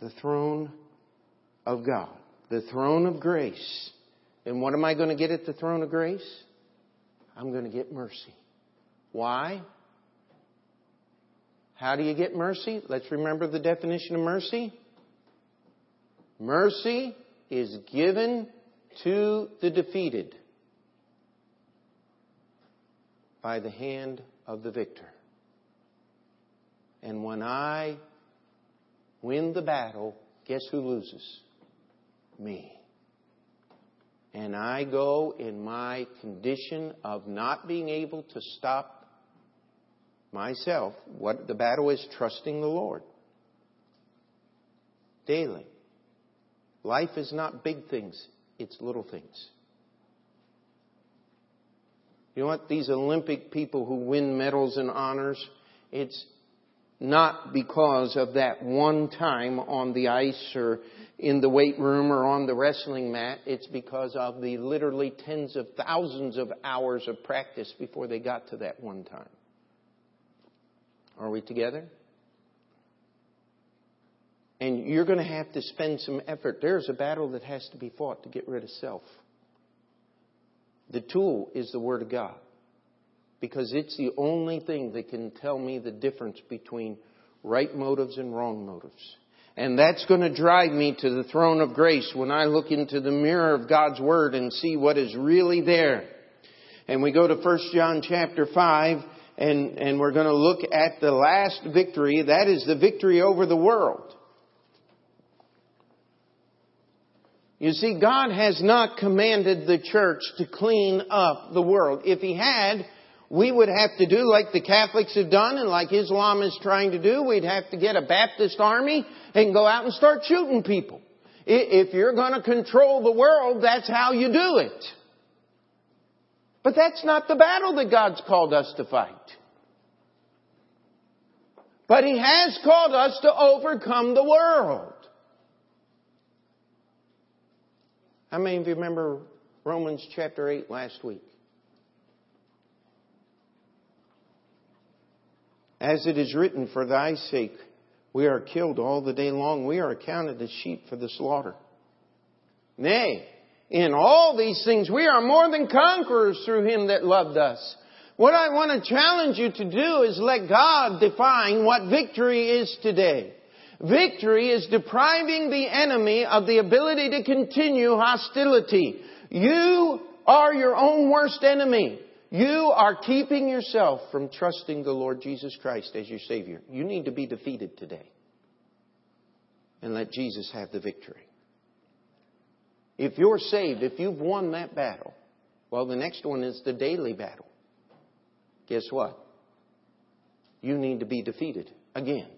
the throne of God. The throne of grace. And what am I going to get at the throne of grace? I'm going to get mercy. Why? How do you get mercy? Let's remember the definition of mercy. Mercy is given to the defeated by the hand of the victor. And when I win the battle, guess who loses? Me. And I go in my condition of not being able to stop myself. What the battle is, trusting the Lord. Daily. Life is not big things. It's little things. You know what? These Olympic people who win medals and honors, it's not because of that one time on the ice or in the weight room or on the wrestling mat. It's because of the literally tens of thousands of hours of practice before they got to that one time. Are we together? And you're going to have to spend some effort. There's a battle that has to be fought to get rid of self. The tool is the Word of God. Because it's the only thing that can tell me the difference between right motives and wrong motives. And that's going to drive me to the throne of grace when I look into the mirror of God's Word and see what is really there. And we go to 1 John chapter 5 and we're going to look at the last victory. That is the victory over the world. You see, God has not commanded the church to clean up the world. If He had, we would have to do like the Catholics have done and like Islam is trying to do. We'd have to get a Baptist army and go out and start shooting people. If you're going to control the world, that's how you do it. But that's not the battle that God's called us to fight. But He has called us to overcome the world. How many of you remember Romans chapter 8 last week? As it is written, for thy sake we are killed all the day long. We are accounted as sheep for the slaughter. Nay, in all these things we are more than conquerors through Him that loved us. What I want to challenge you to do is let God define what victory is today. Victory is depriving the enemy of the ability to continue hostility. You are your own worst enemy. You are keeping yourself from trusting the Lord Jesus Christ as your Savior. You need to be defeated today. And let Jesus have the victory. If you're saved, if you've won that battle, well, the next one is the daily battle. Guess what? You need to be defeated again.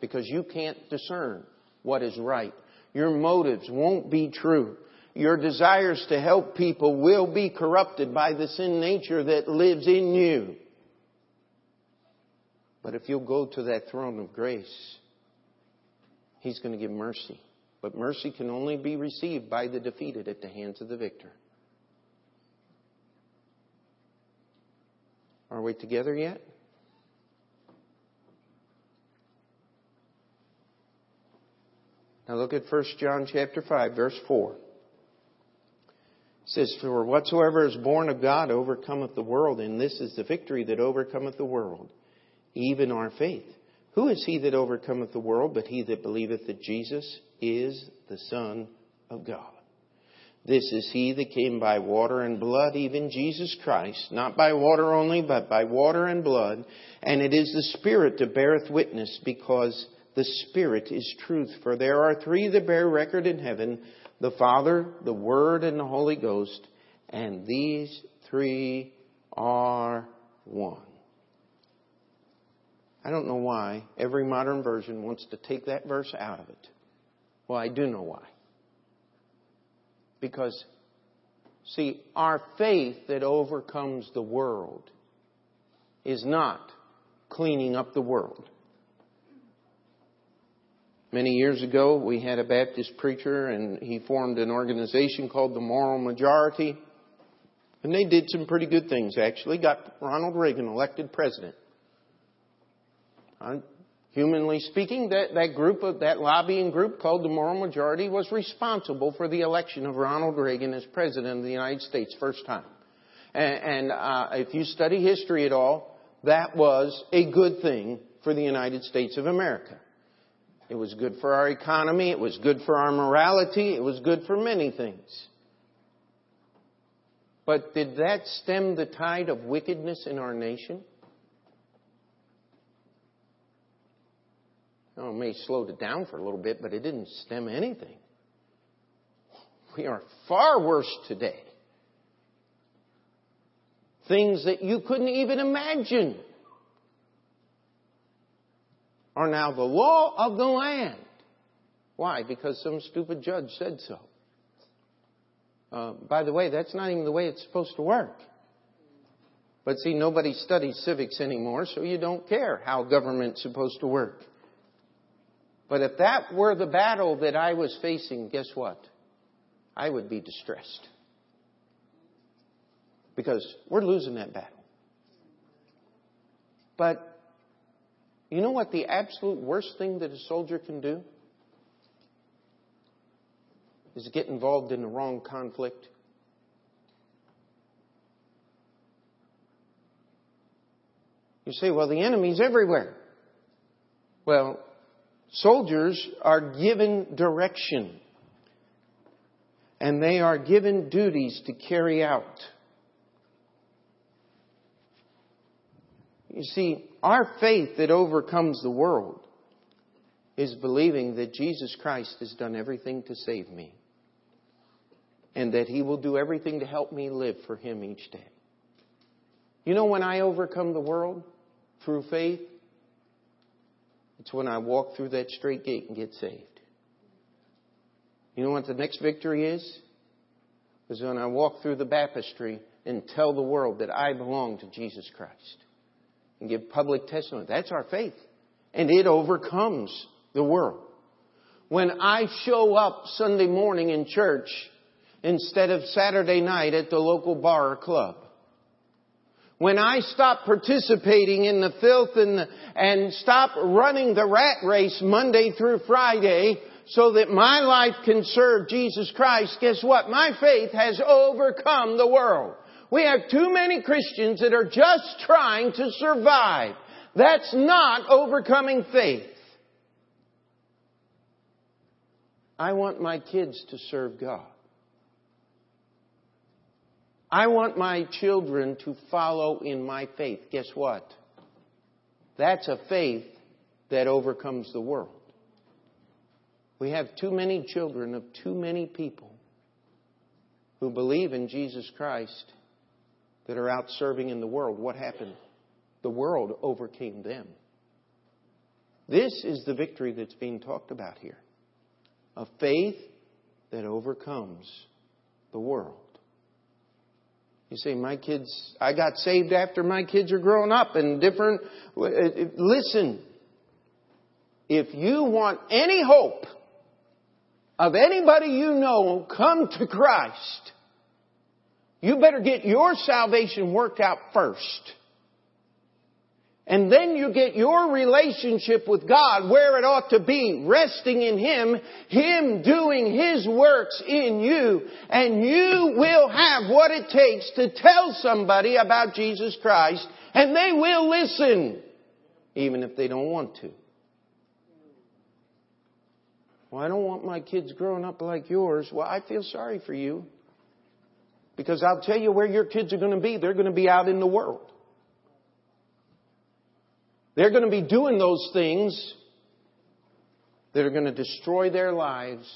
Because you can't discern what is right. Your motives won't be true. Your desires to help people will be corrupted by the sin nature that lives in you. But if you'll go to that throne of grace, He's going to give mercy. But mercy can only be received by the defeated at the hands of the victor. Are we together yet? Now look at 1 John chapter 5, verse 4. It says, for whatsoever is born of God overcometh the world, and this is the victory that overcometh the world, even our faith. Who is he that overcometh the world, but he that believeth that Jesus is the Son of God? This is he that came by water and blood, even Jesus Christ, not by water only, but by water and blood. And it is the Spirit that beareth witness, because the Spirit is truth. For there are three that bear record in heaven, the Father, the Word, and the Holy Ghost, and these three are one. I don't know why every modern version wants to take that verse out of it. Well, I do know why. Because, see, our faith that overcomes the world is not cleaning up the world. Many years ago, we had a Baptist preacher, and he formed an organization called the Moral Majority. And they did some pretty good things, actually. Got Ronald Reagan elected president. Humanly speaking, that lobbying group called the Moral Majority was responsible for the election of Ronald Reagan as president of the United States first time. And if you study history at all, that was a good thing for the United States of America. It was good for our economy. It was good for our morality. It was good for many things. But did that stem the tide of wickedness in our nation? Oh, it may slowed it down for a little bit, but it didn't stem anything. We are far worse today. Things that you couldn't even imagine are now the law of the land. Why? Because some stupid judge said so. By the way, that's not even the way it's supposed to work. But see, nobody studies civics anymore, so you don't care how government's supposed to work. But if that were the battle that I was facing, guess what? I would be distressed. Because we're losing that battle. But you know what the absolute worst thing that a soldier can do? Is get involved in the wrong conflict. You say, well, the enemy's everywhere. Well, soldiers are given direction, and they are given duties to carry out. You see, our faith that overcomes the world is believing that Jesus Christ has done everything to save me, and that He will do everything to help me live for Him each day. You know, when I overcome the world through faith, it's when I walk through that straight gate and get saved. You know what the next victory is? Is when I walk through the baptistry and tell the world that I belong to Jesus Christ. And give public testimony. That's our faith. And it overcomes the world. When I show up Sunday morning in church instead of Saturday night at the local bar or club. When I stop participating in the filth and stop running the rat race Monday through Friday so that my life can serve Jesus Christ, guess what? My faith has overcome the world. We have too many Christians that are just trying to survive. That's not overcoming faith. I want my kids to serve God. I want my children to follow in my faith. Guess what? That's a faith that overcomes the world. We have too many children of too many people who believe in Jesus Christ that are out serving in the world. What happened? The world overcame them. This is the victory that's being talked about here. A faith that overcomes the world. You say, my kids, I got saved after my kids are grown up and different. Listen, if you want any hope of anybody you know come to Christ, you better get your salvation worked out first. And then you get your relationship with God where it ought to be, resting in Him, Him doing His works in you, and you will have what it takes to tell somebody about Jesus Christ, and they will listen, even if they don't want to. Well, I don't want my kids growing up like yours. Well, I feel sorry for you, because I'll tell you where your kids are going to be. They're going to be out in the world. They're going to be doing those things that are going to destroy their lives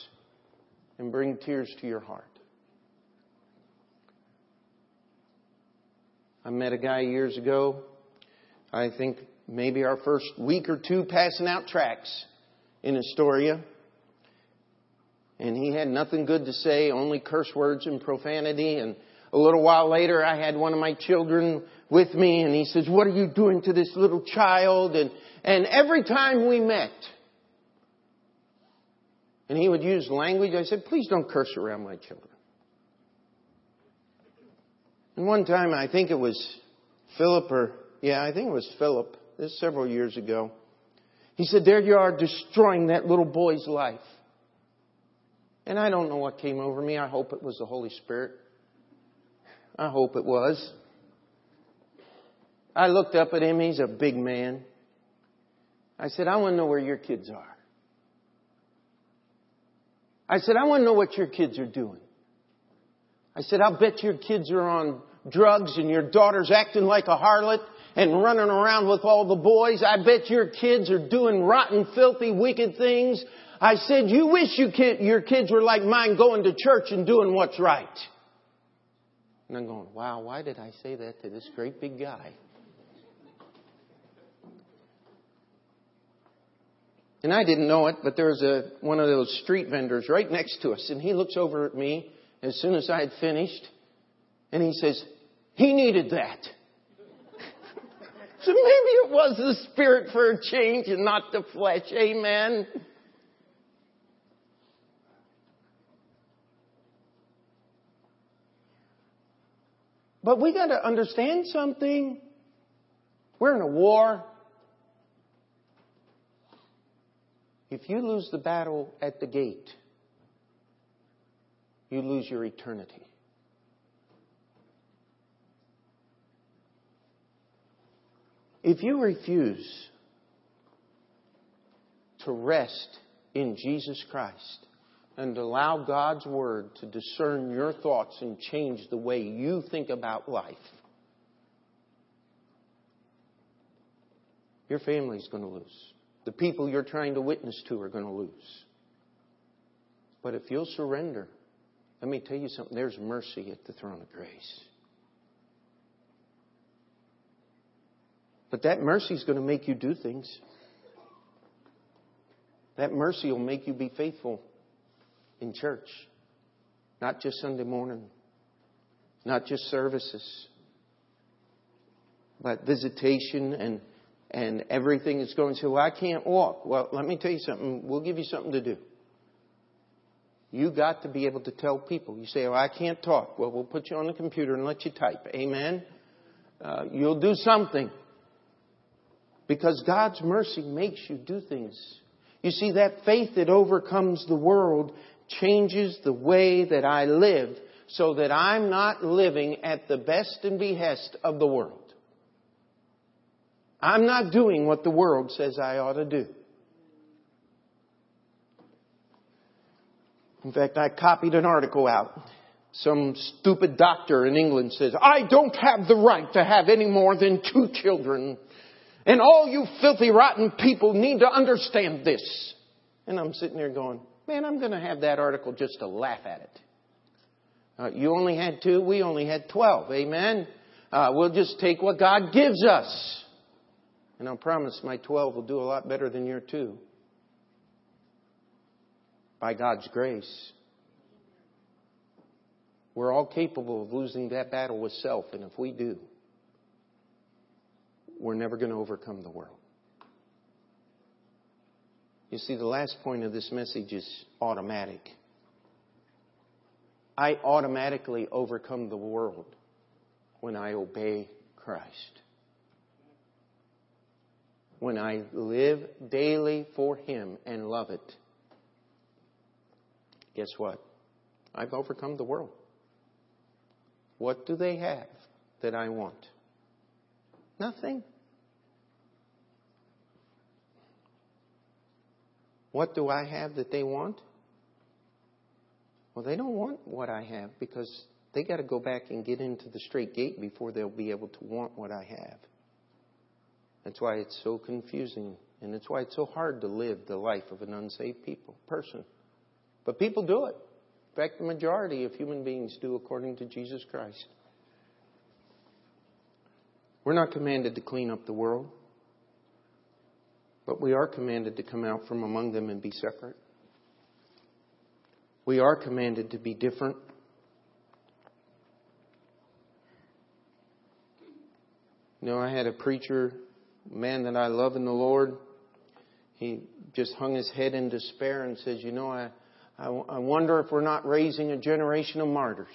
and bring tears to your heart. I met a guy years ago, I think maybe our first week or two passing out tracts in Astoria. And he had nothing good to say, only curse words and profanity. And a little while later, I had one of my children with me, and he says, what are you doing to this little child? And every time we met, And he would use language. I said, please don't curse around my children. And one time, I think it was Philip or... Yeah, I think it was Philip. This was several years ago. He said, there you are destroying that little boy's life. And I don't know what came over me. I hope it was the Holy Spirit. I hope it was. I looked up at him. He's a big man. I said, I want to know where your kids are. I said, I want to know what your kids are doing. I said, I'll bet your kids are on drugs and your daughter's acting like a harlot and running around with all the boys. I bet your kids are doing rotten, filthy, wicked things. I said, you wish your kids were like mine, going to church and doing what's right. And I'm going, wow, why did I say that to this great big guy? And I didn't know it, but there was one of those street vendors right next to us. And he looks over at me as soon as I had finished. And he says, he needed that. So maybe it was the Spirit for a change and not the flesh. Amen. But we got to understand something. We're in a war. If you lose the battle at the gate, you lose your eternity. If you refuse to rest in Jesus Christ and allow God's Word to discern your thoughts and change the way you think about life, your family's going to lose. The people you're trying to witness to are going to lose. But if you'll surrender, let me tell you something, there's mercy at the throne of grace. But that mercy is going to make you do things. That mercy will make you be faithful in church. Not just Sunday morning. Not just services. But visitation and everything is going to say, well, I can't walk. Well, let me tell you something. We'll give you something to do. You got to be able to tell people. You say, well, I can't talk. Well, we'll put you on the computer and let you type. Amen? You'll do something. Because God's mercy makes you do things. You see, that faith that overcomes the world changes the way that I live so that I'm not living at the best and behest of the world. I'm not doing what the world says I ought to do. In fact, I copied an article out. Some stupid doctor in England says, I don't have the right to have any more than 2 children. And all you filthy, rotten people need to understand this. And I'm sitting there going, man, I'm going to have that article just to laugh at it. You only had 2. We only had 12. Amen. We'll just take what God gives us. And I'll promise my 12 will do a lot better than your 2. By God's grace. We're all capable of losing that battle with self. And if we do, we're never going to overcome the world. You see, the last point of this message is automatic. I automatically overcome the world when I obey Christ. When I live daily for Him and love it. Guess what? I've overcome the world. What do they have that I want? Nothing. What do I have that they want? Well, they don't want what I have because they got to go back and get into the straight gate before they'll be able to want what I have. That's why it's so confusing, and that's why it's so hard to live the life of an unsaved person. But people do it. In fact, the majority of human beings do according to Jesus Christ. We're not commanded to clean up the world, but we are commanded to come out from among them and be separate. We are commanded to be different. You know, I had a preacher, a man that I love in the Lord. He just hung his head in despair and says, you know, I wonder if we're not raising a generation of martyrs.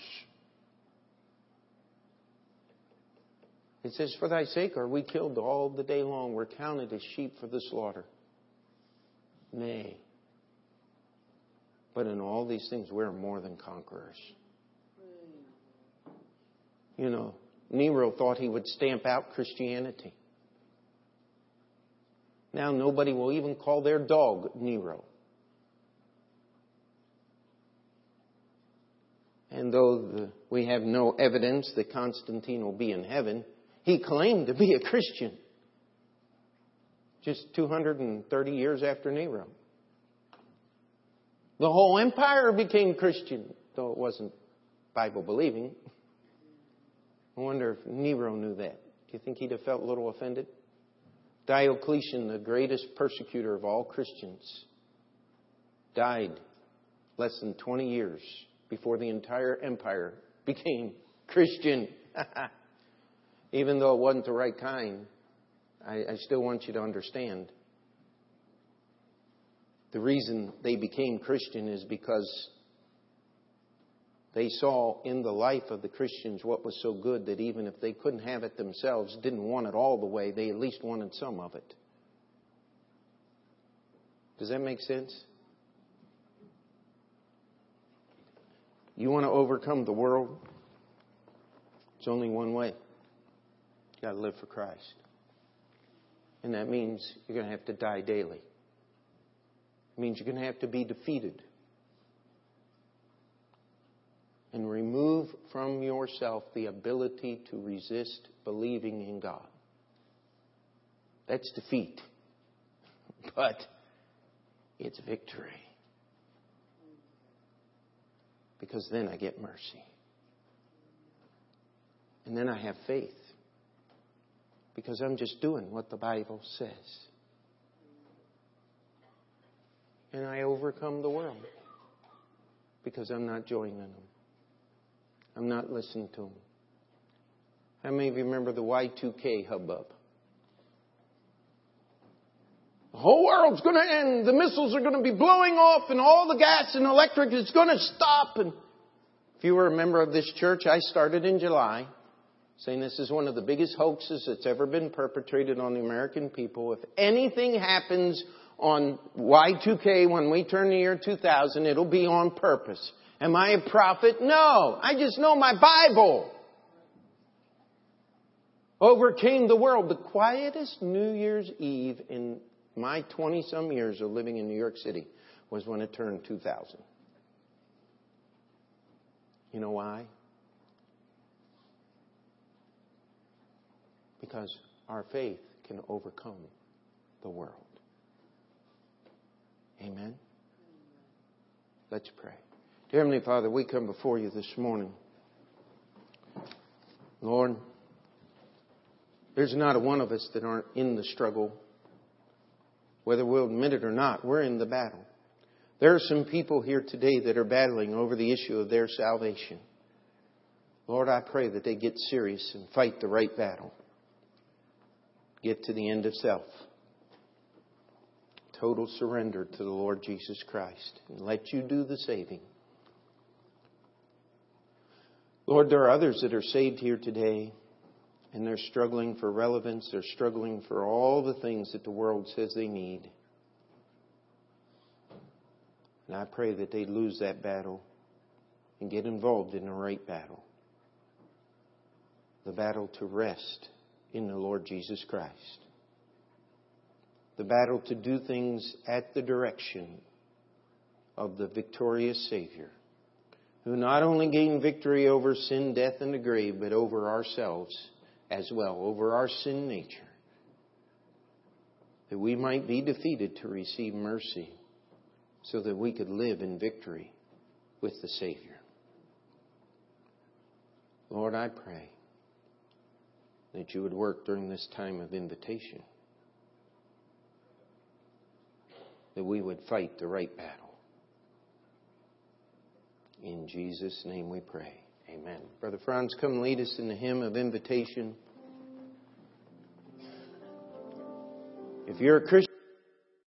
It says, for thy sake are we killed all the day long. We're counted as sheep for the slaughter. Nay. But in all these things, we're more than conquerors. You know, Nero thought he would stamp out Christianity. Now nobody will even call their dog Nero. And though we have no evidence that Constantine will be in heaven, he claimed to be a Christian just 230 years after Nero. The whole empire became Christian, though it wasn't Bible-believing. I wonder if Nero knew that. Do you think he'd have felt a little offended? Diocletian, the greatest persecutor of all Christians, died less than 20 years before the entire empire became Christian. Even though it wasn't the right kind, I still want you to understand. The reason they became Christian is because they saw in the life of the Christians what was so good that even if they couldn't have it themselves, didn't want it all the way, they at least wanted some of it. Does that make sense? You want to overcome the world? It's only one way. You've got to live for Christ. And that means you're going to have to die daily. It means you're going to have to be defeated. And remove from yourself the ability to resist believing in God. That's defeat. But it's victory. Because then I get mercy. And then I have faith. Because I'm just doing what the Bible says. And I overcome the world. Because I'm not joining them. I'm not listening to them. How many of you remember the Y2K hubbub? The whole world's going to end. The missiles are going to be blowing off and all the gas and electric is going to stop. And if you were a member of this church, I started in July saying this is one of the biggest hoaxes that's ever been perpetrated on the American people. If anything happens on Y2K when we turn the year 2000, it'll be on purpose. Am I a prophet? No. I just know my Bible. Overcame the world. The quietest New Year's Eve in my 20-some years of living in New York City was when it turned 2000. You know why? Because our faith can overcome the world. Amen? Let's pray. Dear Heavenly Father, we come before you this morning. Lord, there's not a one of us that aren't in the struggle. Whether we'll admit it or not, we're in the battle. There are some people here today that are battling over the issue of their salvation. Lord, I pray that they get serious and fight the right battle. Get to the end of self. Total surrender to the Lord Jesus Christ. And let you do the saving. Lord, there are others that are saved here today, and they're struggling for relevance. They're struggling for all the things that the world says they need. And I pray that they lose that battle and get involved in the right battle. The battle to rest in the Lord Jesus Christ. The battle to do things at the direction of the victorious Savior, who not only gained victory over sin, death, and the grave, but over ourselves as well, over our sin nature, that we might be defeated to receive mercy so that we could live in victory with the Savior. Lord, I pray that you would work during this time of invitation, that we would fight the right battle. In Jesus' name we pray. Amen. Brother Franz, come lead us in the hymn of invitation. If you're a Christian,